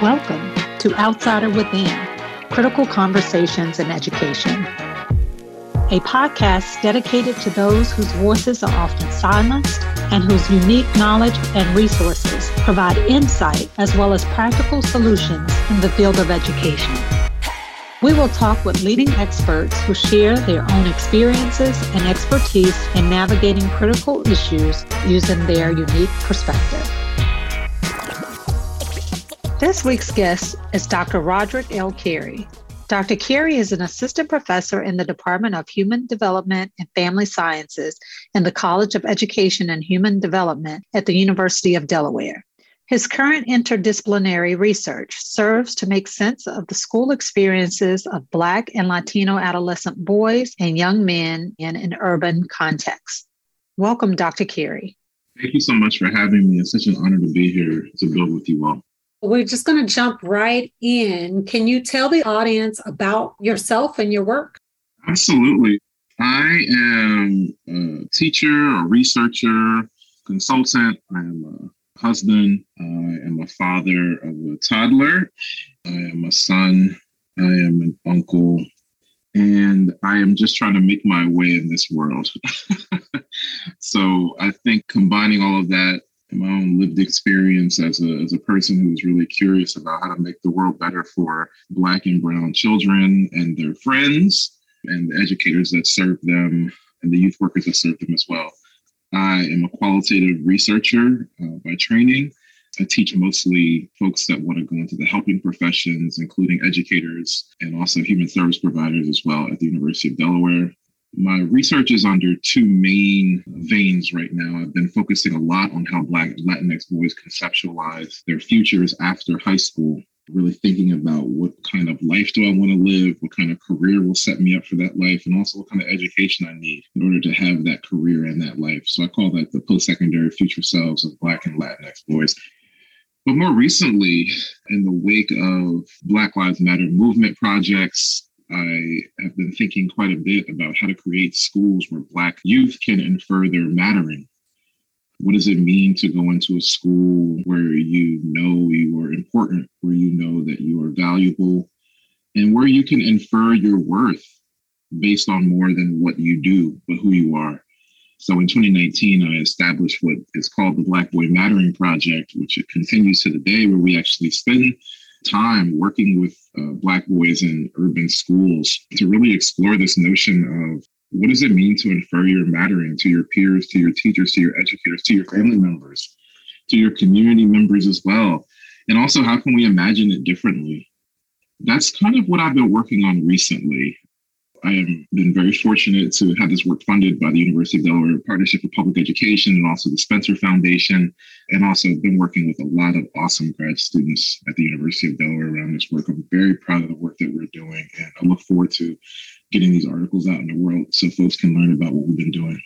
Welcome to Outsider Within, Critical Conversations in Education, a podcast dedicated to those whose voices are often silenced and whose unique knowledge and resources provide insight as well as practical solutions in the field of education. We will talk with leading experts who share their own experiences and expertise in navigating critical issues using their unique perspective. This week's guest is Dr. Roderick L. Carey. Dr. Carey is an assistant professor in the Department of Human Development and Family Sciences in the College of Education and Human Development at the University of Delaware. His current interdisciplinary research serves to make sense of the school experiences of Black and Latino adolescent boys and young men in an urban context. Welcome, Dr. Carey. Thank you so much for having me. It's such an honor to be here to build with you all. We're just going to jump right in. Can you tell the audience about yourself and your work? Absolutely. I am a teacher, a researcher, consultant. I am a husband. I am a father of a toddler. I am a son. I am an uncle. And I am just trying to make my way in this world. So I think combining all of that, my own lived experience as a person who's really curious about how to make the world better for Black and Brown children and their friends and the educators that serve them and the youth workers that serve them as well. I am a qualitative researcher by training. I teach mostly folks that want to go into the helping professions, including educators and also human service providers as well at the University of Delaware. My research is under two main veins right now. I've been focusing a lot on how Black and Latinx boys conceptualize their futures after high school, really thinking about what kind of life do I want to live, what kind of career will set me up for that life, and also what kind of education I need in order to have that career and that life. So I call that the post-secondary future selves of Black and Latinx boys. But more recently, in the wake of Black Lives Matter movement projects, I have been thinking quite a bit about how to create schools where Black youth can infer their mattering. What does it mean to go into a school where you know you are important, where you know that you are valuable, and where you can infer your worth based on more than what you do, but who you are? So in 2019, I established what is called the Black Boy Mattering Project, which it continues to the day, where we actually spend time working with Black boys in urban schools to really explore this notion of what does it mean to infer your mattering to your peers, to your teachers, to your educators, to your family members, to your community members as well. And also, how can we imagine it differently? That's kind of what I've been working on recently. I have been very fortunate to have this work funded by the University of Delaware Partnership for Public Education and also the Spencer Foundation, and also been working with a lot of awesome grad students at the University of Delaware around this work. I'm very proud of the work that we're doing, and I look forward to getting these articles out in the world so folks can learn about what we've been doing.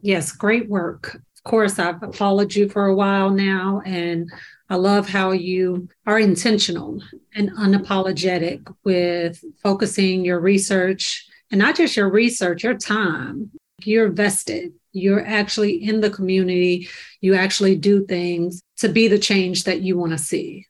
Yes, great work. Of course, I've followed you for a while now, and I love how you are intentional and unapologetic with focusing your research, and not just your research, your time. You're vested. You're actually in the community. You actually do things to be the change that you want to see.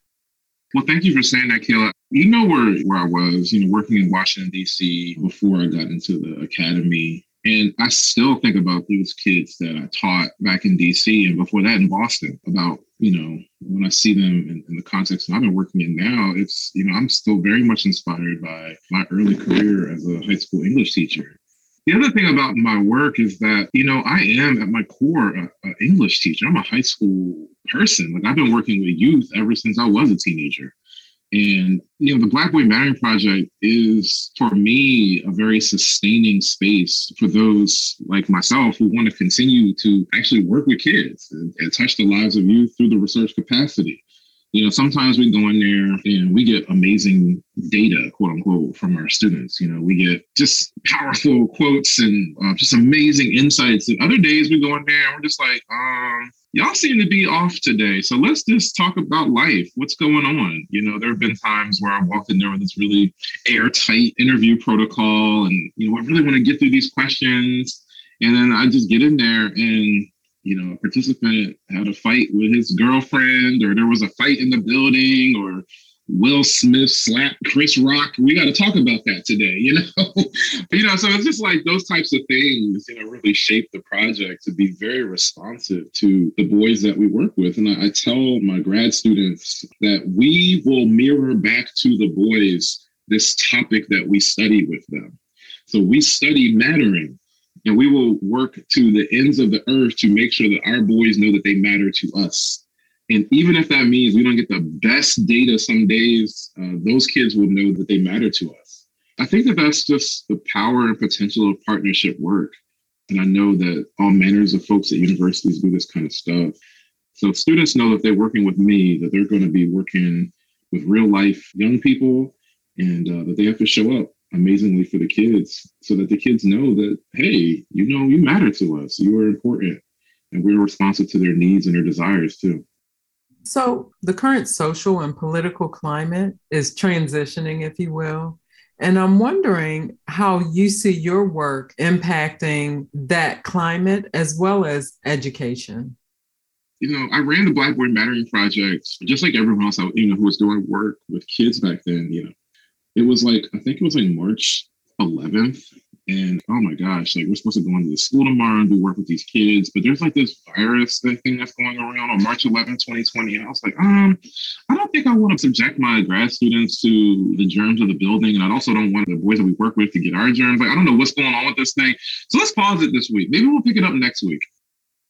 Well, thank you for saying that, Kayla. You know where I was, working in Washington, D.C. before I got into the academy. And I still think about these kids that I taught back in D.C. and before that in Boston about, when I see them in the context that I've been working in now, it's, I'm still very much inspired by my early career as a high school English teacher. The other thing about my work is that, I am at my core an English teacher. I'm a high school person. I've been working with youth ever since I was a teenager. And, the Black Boy Mattering Project is, for me, a very sustaining space for those like myself who want to continue to actually work with kids and touch the lives of youth through the research capacity. Sometimes we go in there and we get amazing data, quote unquote, from our students. We get just powerful quotes and just amazing insights. And other days we go in there and we're just like, y'all seem to be off today. So let's just talk about life. What's going on? There have been times where I walked in there with this really airtight interview protocol and, I really want to get through these questions. And then I just get in there and you know, a participant had a fight with his girlfriend, or there was a fight in the building, or Will Smith slapped Chris Rock. We got to talk about that today, you know? So it's just like those types of things, you know, really shape the project to be very responsive to the boys that we work with. And I tell my grad students that we will mirror back to the boys this topic that we study with them. So we study mattering, and we will work to the ends of the earth to make sure that our boys know that they matter to us. And even if that means we don't get the best data some days, those kids will know that they matter to us. I think that that's just the power and potential of partnership work. And I know that all manners of folks at universities do this kind of stuff. So students know that they're working with me, that they're going to be working with real life young people, and that they have to show up amazingly for the kids, so that the kids know that, hey, you know, you matter to us, you are important, and we're responsive to their needs and their desires too. So the current social and political climate is transitioning, if you will. And I'm wondering how you see your work impacting that climate as well as education. You know, I ran the Black Boy Mattering Project, just like everyone else, who was doing work with kids back then. You know, it was like, I think it was like March 11th. And oh my gosh, like, we're supposed to go into the school tomorrow and do work with these kids, but there's like this virus thing that's going around on March 11, 2020. And I was like, I don't think I want to subject my grad students to the germs of the building. And I also don't want the boys that we work with to get our germs. Like, I don't know what's going on with this thing. So let's pause it this week. Maybe we'll pick it up next week.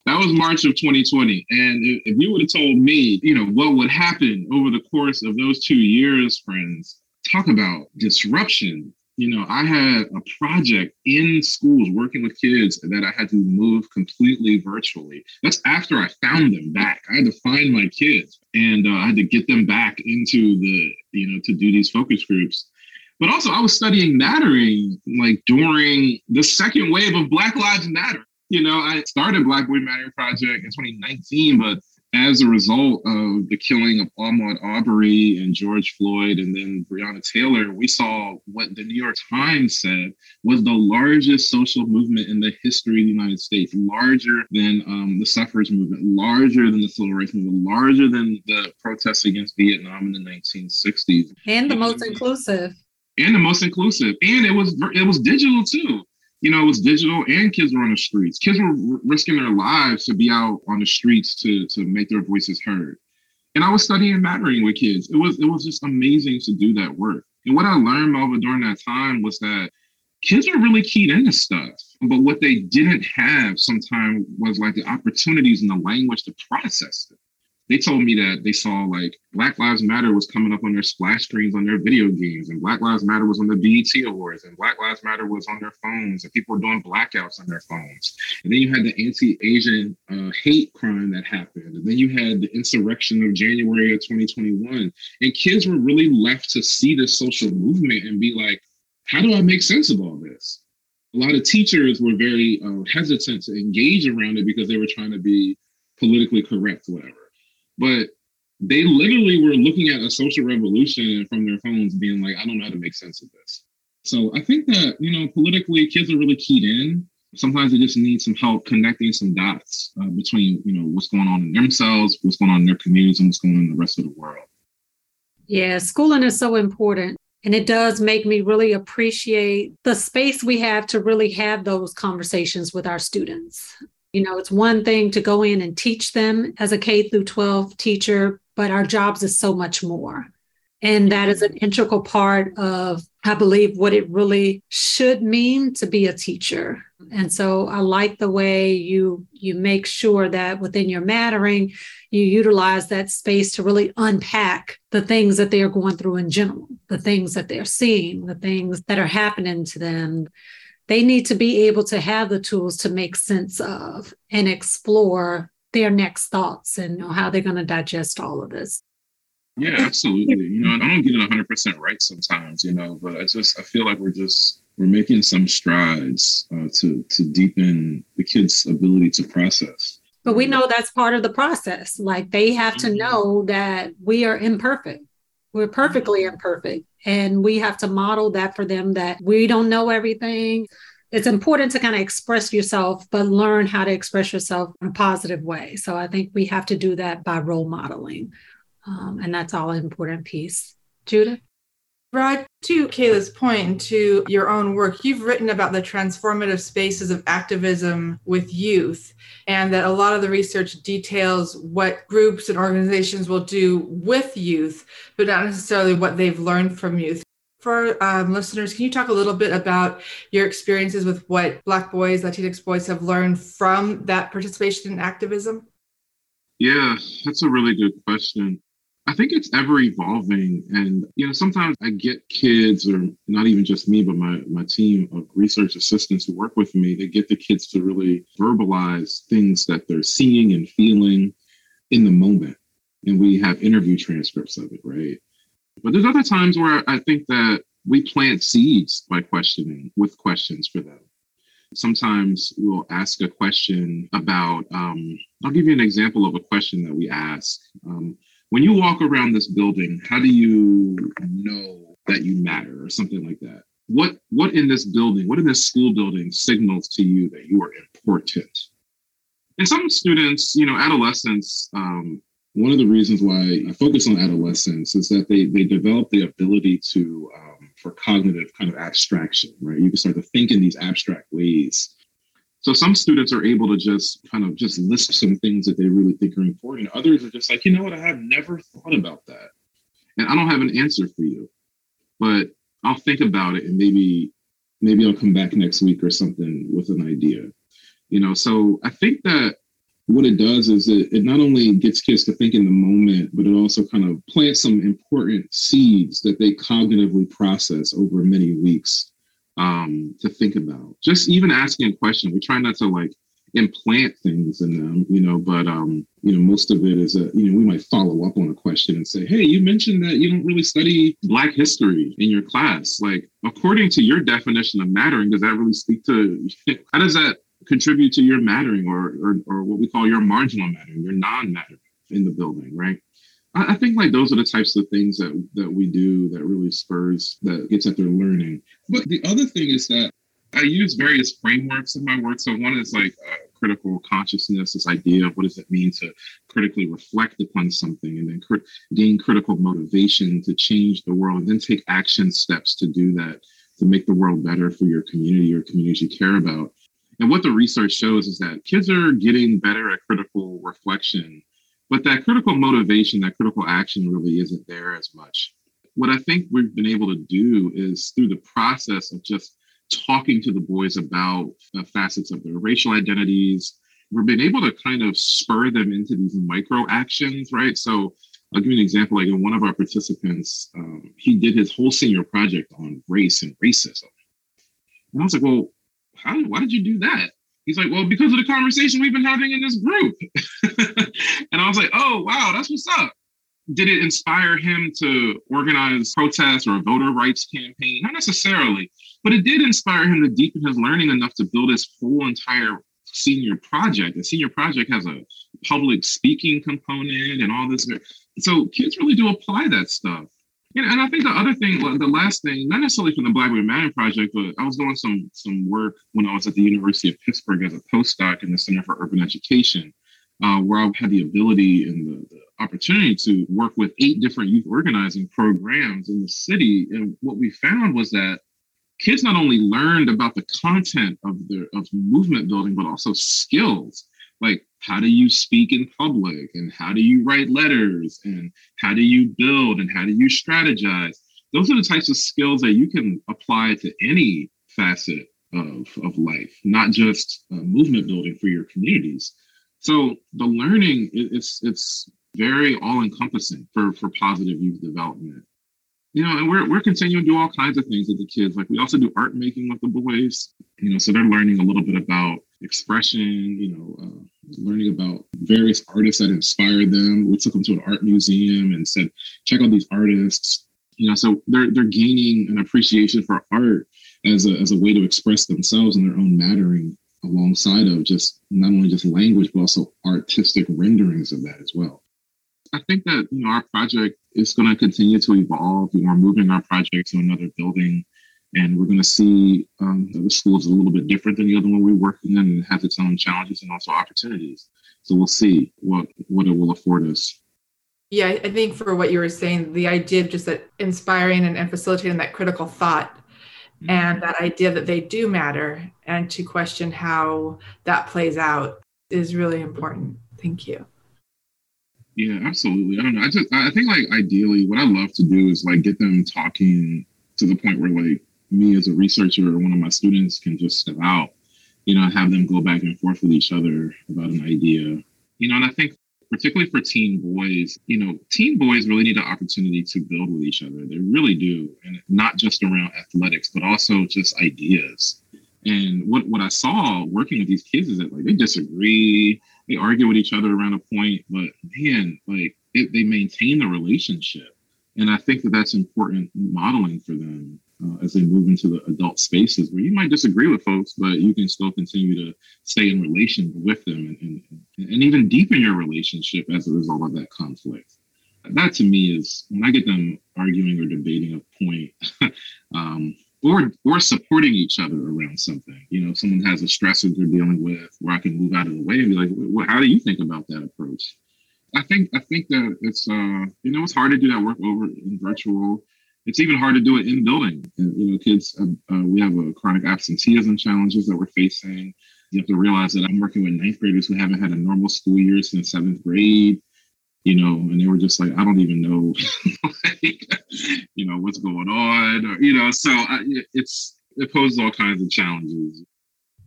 That was March of 2020. And if you would have told me, you know, what would happen over the course of those 2 years, friends, talk about disruption. You know, I had a project in schools working with kids that I had to move completely virtually. That's after I found them back. I had to find my kids, and I had to get them back into the, you know, to do these focus groups. But also I was studying mattering, like during the second wave of Black Lives Matter. You know, I started Black Boy Mattering Project in 2019, but as a result of the killing of Ahmaud Arbery and George Floyd and then Breonna Taylor, we saw what the New York Times said was the largest social movement in the history of the United States, larger than the suffrage movement, larger than the civil rights movement, larger than the protests against Vietnam in the 1960s. And the most inclusive. And the most inclusive. And it was digital, too. You know, it was digital, and kids were on the streets. Kids were risking their lives to be out on the streets to make their voices heard. And I was studying mattering with kids. It was just amazing to do that work. And what I learned, Melva, during that time was that kids are really keyed into stuff. But what they didn't have sometimes was like the opportunities and the language to process it. They told me that they saw like Black Lives Matter was coming up on their splash screens on their video games, and Black Lives Matter was on the BET Awards, and Black Lives Matter was on their phones, and people were doing blackouts on their phones. And then you had the anti-Asian hate crime that happened. And then you had the insurrection of January of 2021. And kids were really left to see this social movement and be like, how do I make sense of all this? A lot of teachers were very hesitant to engage around it because they were trying to be politically correct, whatever. But they literally were looking at a social revolution from their phones being like, I don't know how to make sense of this. So I think that, you know, politically, kids are really keyed in. Sometimes they just need some help connecting some dots between, you know, what's going on in themselves, what's going on in their communities, and what's going on in the rest of the world. Yeah, schooling is so important. And it does make me really appreciate the space we have to really have those conversations with our students. You know, it's one thing to go in and teach them as a K through 12 teacher, but our jobs is so much more. And that is an integral part of, I believe, what it really should mean to be a teacher. And so I like the way you make sure that within your mattering, you utilize that space to really unpack the things that they are going through in general, the things that they're seeing, the things that are happening to them. They need to be able to have the tools to make sense of and explore their next thoughts and know how they're going to digest all of this. Yeah, absolutely. You know, and I don't get it 100% right sometimes, you know, but I feel like we're making some strides to deepen the kids' ability to process. But we know that's part of the process. Like, they have to know that we are imperfect. We're perfectly imperfect. And we have to model that for them, that we don't know everything. it's important to kind of express yourself, but learn how to express yourself in a positive way. So I think we have to do that by role modeling. And that's all an important piece. Judith? Rod, to Kayla's point and to your own work, you've written about the transformative spaces of activism with youth, and that a lot of the research details what groups and organizations will do with youth, but not necessarily what they've learned from youth. For our listeners, can you talk a little bit about your experiences with what Black boys, Latinx boys have learned from that participation in activism? Yeah, that's a really good question. I think it's ever evolving. And, sometimes I get kids, or not even just me, but my team of research assistants who work with me, they get the kids to really verbalize things that they're seeing and feeling in the moment. And we have interview transcripts of it, right? But there's other times where I think that we plant seeds by questioning with questions for them. Sometimes we'll ask a question about, I'll give you an example of a question that we ask. When you walk around this building, how do you know that you matter, or something like that? What in this building, what in this school building signals to you that you are important? And some students, adolescents, one of the reasons why I focus on adolescents is that they develop the ability to, for cognitive kind of abstraction, right? You can start to think in these abstract ways. So some students are able to just list some things that they really think are important. Others are just like, you know what, I have never thought about that. And I don't have an answer for you, but I'll think about it, and maybe I'll come back next week or something with an idea. So I think that what it does is it not only gets kids to think in the moment, but it also kind of plants some important seeds that they cognitively process over many weeks. To think about. Just even asking a question. We try not to implant things in them, but most of it is we might follow up on a question and say, hey, you mentioned that you don't really study Black history in your class. According to your definition of mattering, does that really speak to how does that contribute to your mattering or what we call your marginal mattering, your non-mattering in the building, right? I think those are the types of things that we do that really gets at their learning. But the other thing is that I use various frameworks in my work. So one is critical consciousness, this idea of what does it mean to critically reflect upon something and then gain critical motivation to change the world, and then take action steps to do that, to make the world better for your community or communities you care about. And what the research shows is that kids are getting better at critical reflection, but that critical motivation, that critical action really isn't there as much. What I think we've been able to do is through the process of just talking to the boys about facets of their racial identities, we've been able to kind of spur them into these micro actions, right? So I'll give you an example. One of our participants, he did his whole senior project on race and racism. And I was like, well, why did you do that? He's like, well, because of the conversation we've been having in this group. And I was like, oh, wow, that's what's up. Did it inspire him to organize protests or a voter rights campaign? Not necessarily, but it did inspire him to deepen his learning enough to build his whole entire senior project. The senior project has a public speaking component and all this. So kids really do apply that stuff. And I think the last thing, not necessarily from the Black Boy Mattering Project, but I was doing some work when I was at the University of Pittsburgh as a postdoc in the Center for Urban Education, where I had the ability and the opportunity to work with 8 different youth organizing programs in the city. And what we found was that kids not only learned about the content of movement building, but also skills. Like, how do you speak in public, and how do you write letters, and how do you build, and how do you strategize? Those are the types of skills that you can apply to any facet of life, not just movement building for your communities. So the learning, it's very all-encompassing for positive youth development. And we're continuing to do all kinds of things with the kids. We also do art making with the boys, so they're learning a little bit about expression, learning about various artists that inspire them. We took them to an art museum and said, check out these artists, so they're gaining an appreciation for art as a way to express themselves and their own mattering alongside of just not only just language, but also artistic renderings of that as well. I think that, our project is going to continue to evolve. We're moving our project to another building And we're going to see the school is a little bit different than the other one we're working in, and it has its own challenges and also opportunities. So we'll see what it will afford us. Yeah, I think for what you were saying, the idea of just that inspiring and facilitating that critical thought, mm-hmm. and that idea that they do matter, and to question how that plays out is really important. Thank you. Yeah, absolutely. I don't know. I think like ideally what I love to do is like get them talking to the point where like me as a researcher or one of my students can just step out, you know, have them go back and forth with each other about an idea, you know, and I think particularly for teen boys, you know, teen boys really need an opportunity to build with each other. They really do. And not just around athletics, but also just ideas. And what I saw working with these kids is that like they disagree, they argue with each other around a point, but man, like they maintain the relationship. And I think that that's important modeling for them as they move into the adult spaces where you might disagree with folks, but you can still continue to stay in relation with them and even deepen your relationship as a result of that conflict. That to me is when I get them arguing or debating a point or supporting each other around something. You know, someone has a stressor they're dealing with where I can move out of the way and be like, well, how do you think about that approach? I think that it's, you know, it's hard to do that work over in virtual. It's even hard to do it in building. And, you know, kids, we have a chronic absenteeism challenges that we're facing. You have to realize that I'm working with ninth graders who haven't had a normal school year since seventh grade, you know, and they were just like, I don't even know, like, you know, what's going on, or, you know, so it poses all kinds of challenges.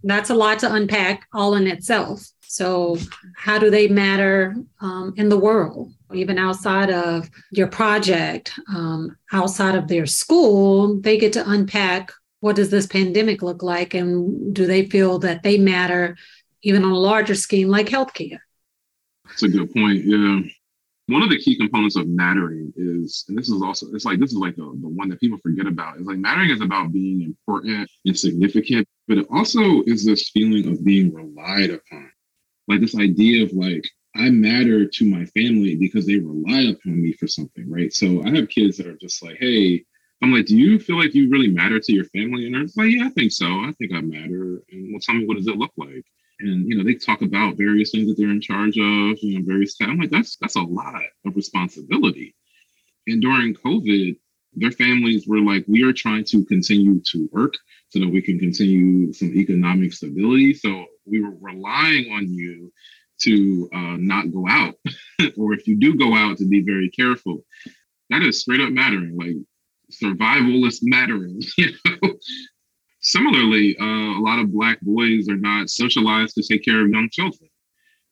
That's a lot to unpack all in itself. So how do they matter in the world, even outside of your project, outside of their school? They get to unpack what does this pandemic look like, and do they feel that they matter even on a larger scheme like healthcare? That's a good point. Yeah, one of the key components of mattering is, and this is also, it's like this is like the one that people forget about. It's like mattering is about being important and significant, but it also is this feeling of being relied upon. Like this idea of like, I matter to my family because they rely upon me for something, right? So I have kids that are just like, hey, I'm like, do you feel like you really matter to your family? And they're like, yeah, I think so. I think I matter. And well, tell me, what does it look like? And, you know, they talk about various things that they're in charge of, you know, various times. I'm like, that's a lot of responsibility. And during COVID, their families were like, we are trying to continue to work so that we can continue some economic stability. So we were relying on you to not go out, or if you do go out, to be very careful. That is straight up mattering, like survivalist mattering. You know? Similarly, a lot of Black boys are not socialized to take care of young children.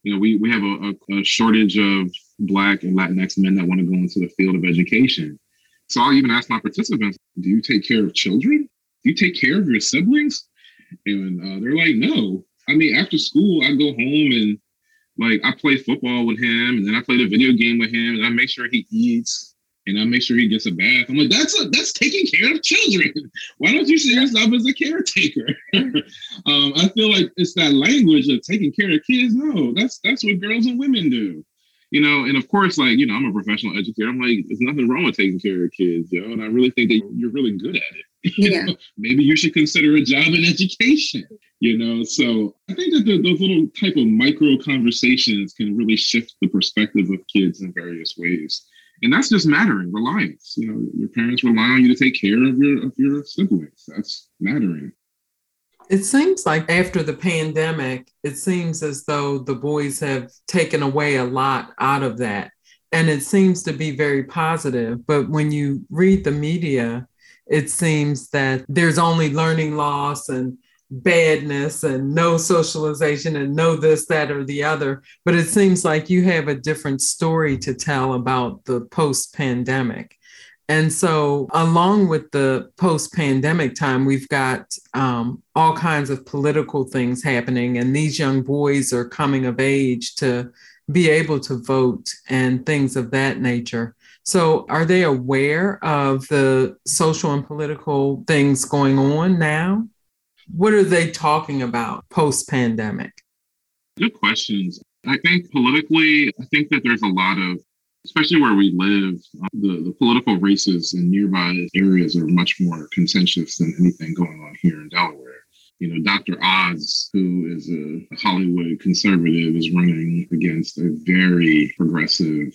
You know, we have a shortage of Black and Latinx men that want to go into the field of education. So I'll even ask my participants, do you take care of children? Do you take care of your siblings? And they're like, no. I mean, after school, I go home and like I play football with him, and then I play the video game with him, and I make sure he eats, and I make sure he gets a bath. I'm like, that's taking care of children. Why don't you see yourself as a caretaker? I feel like it's that language of taking care of kids. No, that's what girls and women do. You know, and of course, like, you know, I'm a professional educator. I'm like, there's nothing wrong with taking care of kids, yo. And I really think that you're really good at it. Yeah. Maybe you should consider a job in education, you know? So I think that those little type of micro conversations can really shift the perspective of kids in various ways. And that's just mattering, reliance. You know, your parents rely on you to take care of your siblings. That's mattering. It seems like after the pandemic, it seems as though the boys have taken away a lot out of that. And it seems to be very positive. But when you read the media, it seems that there's only learning loss and badness and no socialization and no this, that, or the other. But it seems like you have a different story to tell about the post-pandemic. And so along with the post-pandemic time, we've got all kinds of political things happening, and these young boys are coming of age to be able to vote and things of that nature. So are they aware of the social and political things going on now? What are they talking about post-pandemic? Good questions. I think politically, I think that there's a lot of Especially where we live, the political races in nearby areas are much more contentious than anything going on here in Delaware. You know, Dr. Oz, who is a Hollywood conservative, is running against a very progressive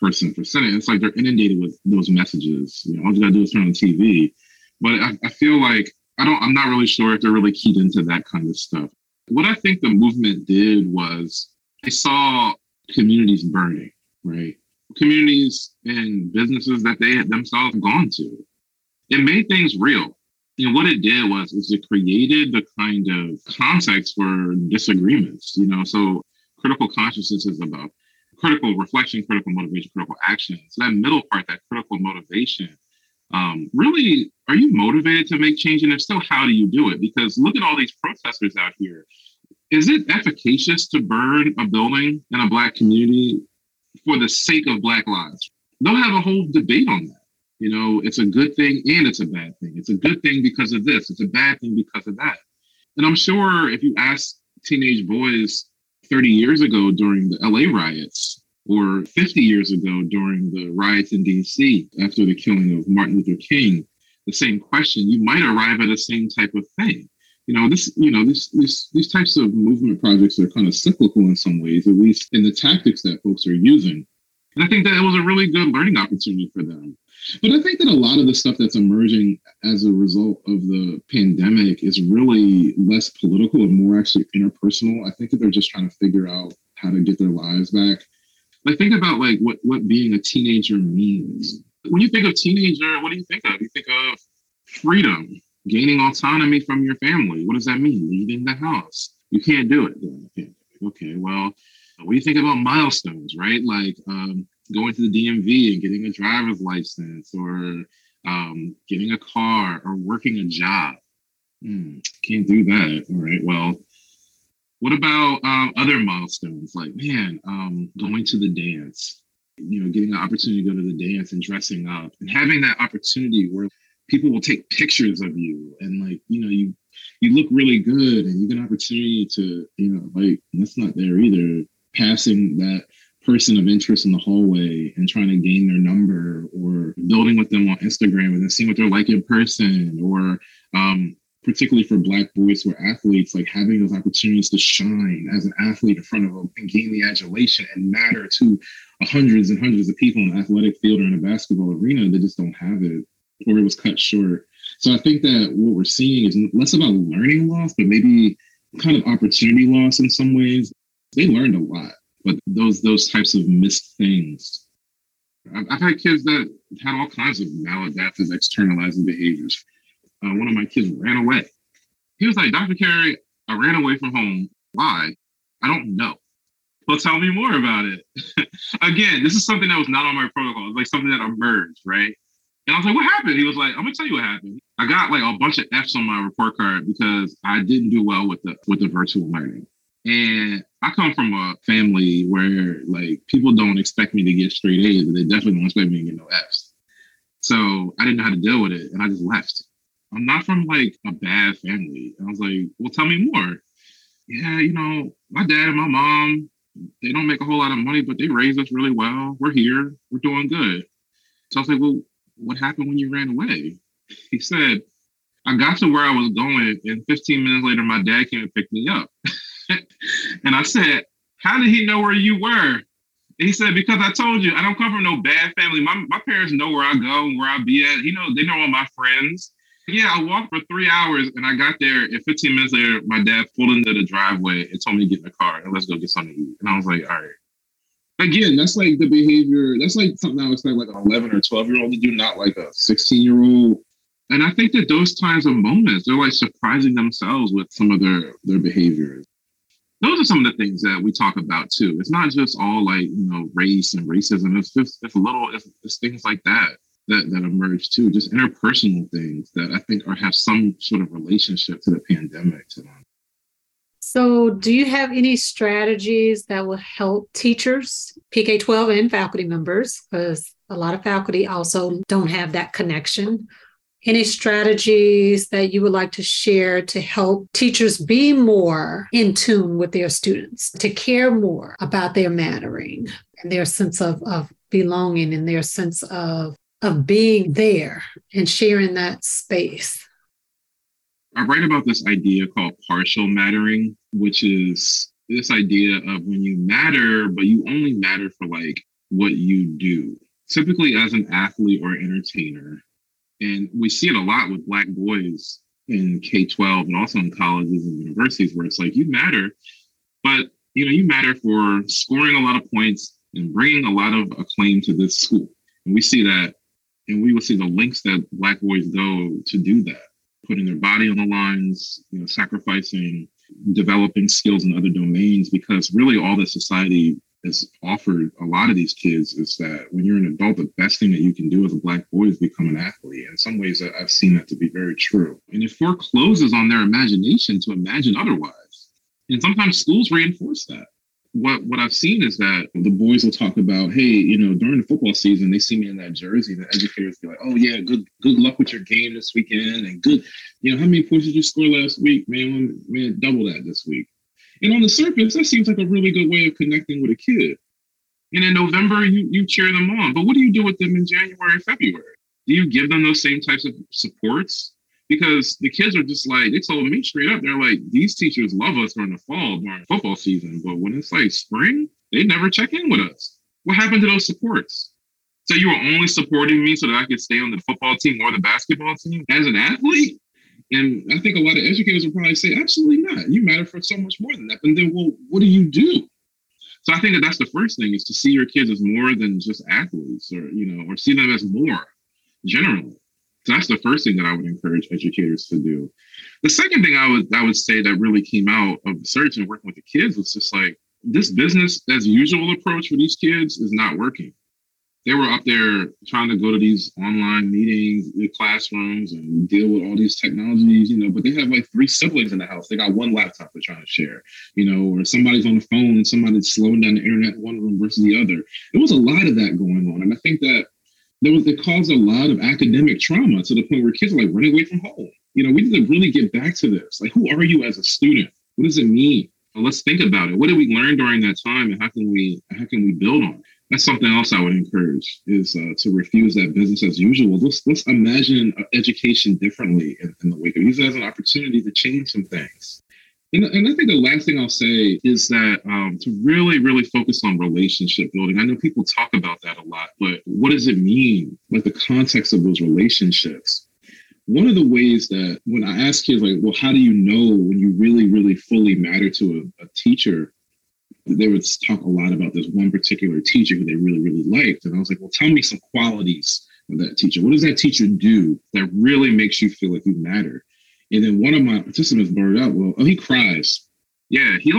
person for Senate. It's like they're inundated with those messages. You know, all you gotta do is turn on TV. But I feel like I'm not really sure if they're really keyed into that kind of stuff. What I think the movement did was they saw communities burning, right? Communities and businesses that they had themselves gone to. It made things real. And what it did was it created the kind of context for disagreements, you know? So critical consciousness is about critical reflection, critical motivation, critical action. So that middle part, that critical motivation, really, are you motivated to make change? And if so, how do you do it? Because look at all these protesters out here. Is it efficacious to burn a building in a Black community for the sake of Black lives? They'll have a whole debate on that. You know, it's a good thing and it's a bad thing. It's a good thing because of this. It's a bad thing because of that. And I'm sure if you ask teenage boys 30 years ago during the LA riots or 50 years ago during the riots in DC after the killing of Martin Luther King, the same question, you might arrive at the same type of thing. You know, these types of movement projects are kind of cyclical in some ways, at least in the tactics that folks are using. And I think that it was a really good learning opportunity for them. But I think that a lot of the stuff that's emerging as a result of the pandemic is really less political and more actually interpersonal. I think that they're just trying to figure out how to get their lives back. Like, think about like what being a teenager means. When you think of teenager, what do you think of? You think of freedom, gaining autonomy from your family. What does that mean? Leaving the house. You can't do it. Okay, well, what do you think about milestones, right? Like going to the DMV and getting a driver's license or getting a car or working a job. Can't do that. All right, well, what about other milestones? Like, man, going to the dance, you know, getting the opportunity to go to the dance and dressing up and having that opportunity where people will take pictures of you and, like, you know, you look really good and you get an opportunity to, you know, like, that's not there either. Passing that person of interest in the hallway and trying to gain their number or building with them on Instagram and then seeing what they're like in person, or particularly for Black boys who are athletes, like having those opportunities to shine as an athlete in front of them and gain the adulation and matter to hundreds and hundreds of people in an athletic field or in a basketball arena. They just don't have it, or it was cut short. So I think that what we're seeing is less about learning loss, but maybe kind of opportunity loss in some ways. They learned a lot, but those types of missed things. I've had kids that had all kinds of maladaptive, externalizing behaviors. One of my kids ran away. He was like, Dr. Carey, I ran away from home. Why? I don't know. Well, tell me more about it. Again, this is something that was not on my protocol. It's like something that emerged, right? And I was like, what happened? He was like, I'm going to tell you what happened. I got like a bunch of F's on my report card because I didn't do well with the virtual learning. And I come from a family where, like, people don't expect me to get straight A's, but they definitely don't expect me to get no F's. So I didn't know how to deal with it, and I just left. I'm not from, like, a bad family. And I was like, well, tell me more. Yeah, you know, my dad and my mom, they don't make a whole lot of money, but they raised us really well. We're here. We're doing good. So I was like, well, what happened when you ran away? He said, I got to where I was going, and 15 minutes later, my dad came and picked me up. And I said, how did he know where you were? And he said, because I told you, I don't come from no bad family. My parents know where I go and where I be at. You know, they know all my friends. Yeah, I walked for 3 hours and I got there. And 15 minutes later, my dad pulled into the driveway and told me to get in the car and let's go get something to eat. And I was like, all right. Again, that's like the behavior. That's like something I would expect like an 11 or 12-year-old to do, not like a 16-year-old. And I think that those times of moments, they're like surprising themselves with some of their behaviors. Those are some of the things that we talk about too. It's not just all like, you know, race and racism. It's just, it's things like that emerge too. Just interpersonal things that I think have some sort of relationship to the pandemic. So do you have any strategies that will help teachers, PK-12 and faculty members, because a lot of faculty also don't have that connection? Any strategies that you would like to share to help teachers be more in tune with their students, to care more about their mattering? and their sense of belonging and their sense of being there and sharing that space. I write about this idea called partial mattering, which is this idea of when you matter, but you only matter for like what you do, typically as an athlete or entertainer. And we see it a lot with Black boys in K-12 and also in colleges and universities where it's like, you matter, but you matter for scoring a lot of points and bringing a lot of acclaim to this school. And we see that, and we will see the links that Black boys go to do that, putting their body on the lines, sacrificing, developing skills in other domains, because really all that society has offered a lot of these kids is that when you're an adult, the best thing that you can do as a Black boy is become an athlete. In some ways, I've seen that to be very true. And it forecloses on their imagination to imagine otherwise. And sometimes schools reinforce that. What I've seen is that the boys will talk about, hey, during the football season, they see me in that jersey. The educators be like, oh, yeah, good luck with your game this weekend. And good, how many points did you score last week? Man, double that this week. And on the surface, that seems like a really good way of connecting with a kid. And in November, you cheer them on. But what do you do with them in January and February? Do you give them those same types of supports? Because the kids are just like, they told me straight up, they're like, these teachers love us during the fall, during football season. But when it's like spring, they never check in with us. What happened to those supports? So you were only supporting me so that I could stay on the football team or the basketball team as an athlete? And I think a lot of educators would probably say, absolutely not. You matter for so much more than that. And then, well, what do you do? So I think that's the first thing, is to see your kids as more than just athletes or see them as more generally. So that's the first thing that I would encourage educators to do. The second thing I would say that really came out of the search and working with the kids was just like, this business as usual approach for these kids is not working. They were up there trying to go to these online meetings, the classrooms, and deal with all these technologies, but they have like 3 siblings in the house. They got one laptop they're trying to share, or somebody's on the phone and somebody's slowing down the internet in one room versus the other. There was a lot of that going on. And I think that it caused a lot of academic trauma to the point where kids are like running away from home. We need to really get back to this. Like, who are you as a student? What does it mean? Well, let's think about it. What did we learn during that time, and how can we build on it? That's something else I would encourage, is to refuse that business as usual. Let's imagine education differently in the wake of it. Use it as an opportunity to change some things. And I think the last thing I'll say is that to really, really focus on relationship building. I know people talk about that a lot, but what does it mean? Like, the context of those relationships. One of the ways that when I ask kids, like, well, how do you know when you really, really fully matter to a teacher? They would talk a lot about this one particular teacher who they really, really liked. And I was like, well, tell me some qualities of that teacher. What does that teacher do that really makes you feel like you matter? And then one of my participants brought it up, well, oh, he cries. Yeah, he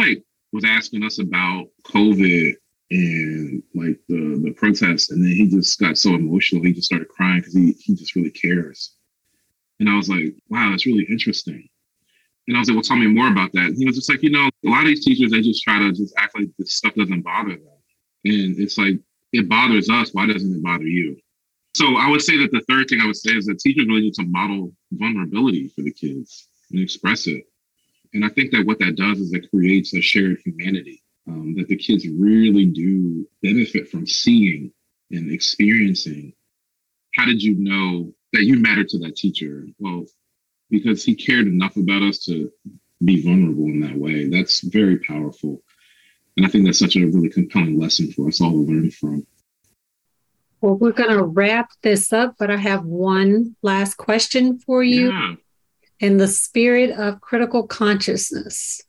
was asking us about COVID and like the protests. And then he just got so emotional. He just started crying because he just really cares. And I was like, wow, that's really interesting. And I was like, well, tell me more about that. And he was just like, a lot of these teachers, they just try to just act like this stuff doesn't bother them. And it's like, it bothers us. Why doesn't it bother you? So I would say that the third thing I would say is that teachers really need to model vulnerability for the kids and express it. And I think that what that does is it creates a shared humanity that the kids really do benefit from seeing and experiencing. How did you know that you mattered to that teacher? Well, because he cared enough about us to be vulnerable in that way. That's very powerful. And I think that's such a really compelling lesson for us all to learn from. Well, we're going to wrap this up, but I have one last question for you. Yeah. In the spirit of critical consciousness.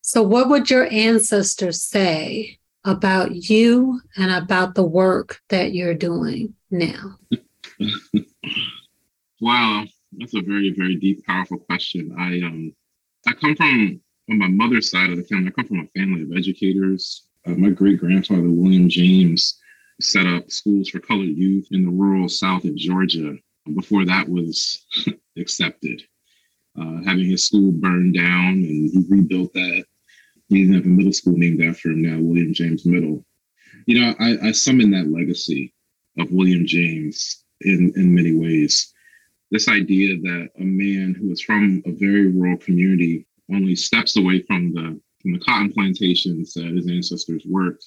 So what would your ancestors say about you and about the work that you're doing now? Wow, that's a very, very deep, powerful question. I come from, on my mother's side of the family, I come from a family of educators. My great-grandfather, William James, set up schools for colored youth in the rural South of Georgia before that was accepted. Having his school burned down, and he rebuilt that. He even have a middle school named after him now, William James Middle. I summon that legacy of William James in many ways. This idea that a man who is from a very rural community, only steps away from the cotton plantations that his ancestors worked,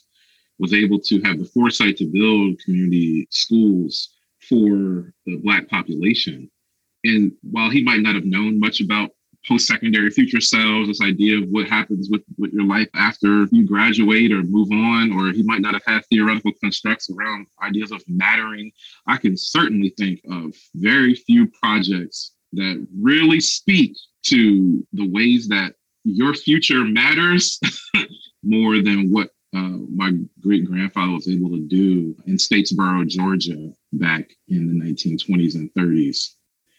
was able to have the foresight to build community schools for the Black population. And while he might not have known much about post-secondary future selves, this idea of what happens with your life after you graduate or move on, or he might not have had theoretical constructs around ideas of mattering, I can certainly think of very few projects that really speak to the ways that your future matters more than what my great-grandfather was able to do in Statesboro, Georgia, back in the 1920s and 30s.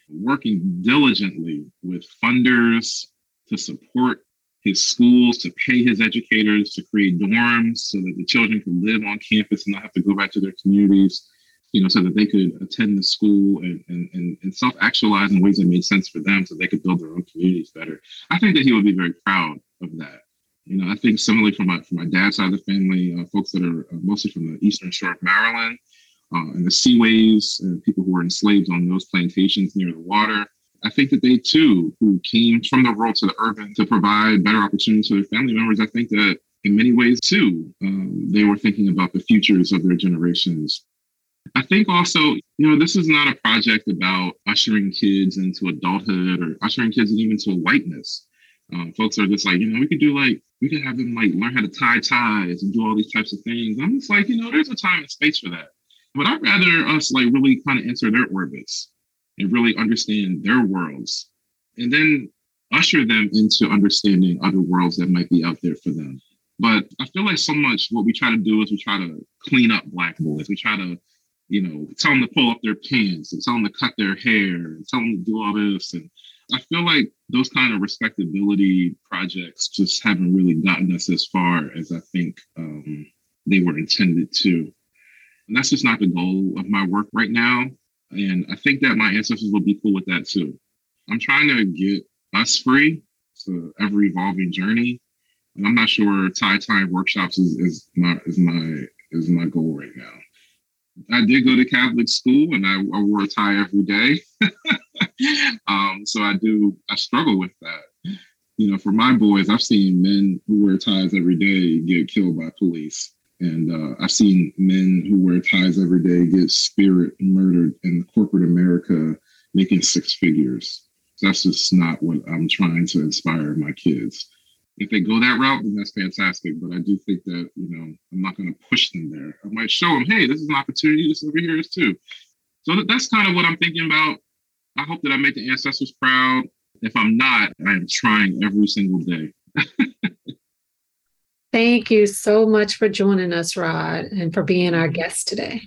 Working diligently with funders to support his schools, to pay his educators, to create dorms so that the children could live on campus and not have to go back to their communities, you know, so that they could attend the school and self-actualize in ways that made sense for them so they could build their own communities better. I think that he would be very proud of that. You know, I think similarly from my dad's side of the family, folks that are mostly from the Eastern Shore of Maryland, and the seaways, and people who were enslaved on those plantations near the water. I think that they too, who came from the rural to the urban to provide better opportunities for their family members, I think that in many ways too, they were thinking about the futures of their generations. I think also, you know, this is not a project about ushering kids into adulthood or ushering kids even to whiteness. Folks are just like, you know, we could have them learn how to tie ties and do all these types of things. I'm just like, you know, there's a time and space for that. But I'd rather us really kind of enter their orbits and really understand their worlds and then usher them into understanding other worlds that might be out there for them. But I feel like so much what we try to do is we try to clean up Black boys. We try to, you know, tell them to pull up their pants and tell them to cut their hair and tell them to do all this. And I feel like those kind of respectability projects just haven't really gotten us as far as I think they were intended to. And that's just not the goal of my work right now. And I think that my ancestors will be cool with that too. I'm trying to get us free. It's an ever-evolving journey. And I'm not sure tie-tying workshops is my goal right now. I did go to Catholic school and I wore a tie every day. So I struggle with that. You know, for my boys, I've seen men who wear ties every day get killed by police. And I've seen men who wear ties every day get spirit murdered in corporate America, making six figures. So that's just not what I'm trying to inspire my kids. If they go that route, then that's fantastic. But I do think that, you know, I'm not going to push them there. I might show them, hey, this is an opportunity. This over here is too. So that's kind of what I'm thinking about. I hope that I make the ancestors proud. If I'm not, I am trying every single day. Thank you so much for joining us, Rod, and for being our guest today.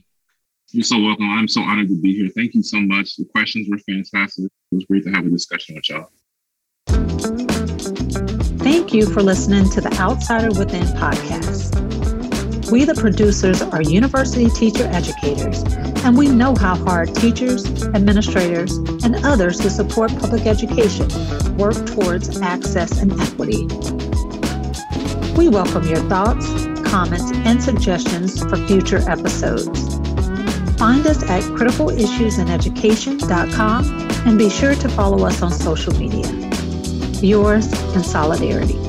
You're so welcome. I'm so honored to be here. Thank you so much. The questions were fantastic. It was great to have a discussion with y'all. Thank you for listening to the Outsider Within podcast. We, the producers, are university teacher educators, and we know how hard teachers, administrators, and others who support public education work towards access and equity. We welcome your thoughts, comments, and suggestions for future episodes. Find us at criticalisuesineducation.com and be sure to follow us on social media. Yours in solidarity.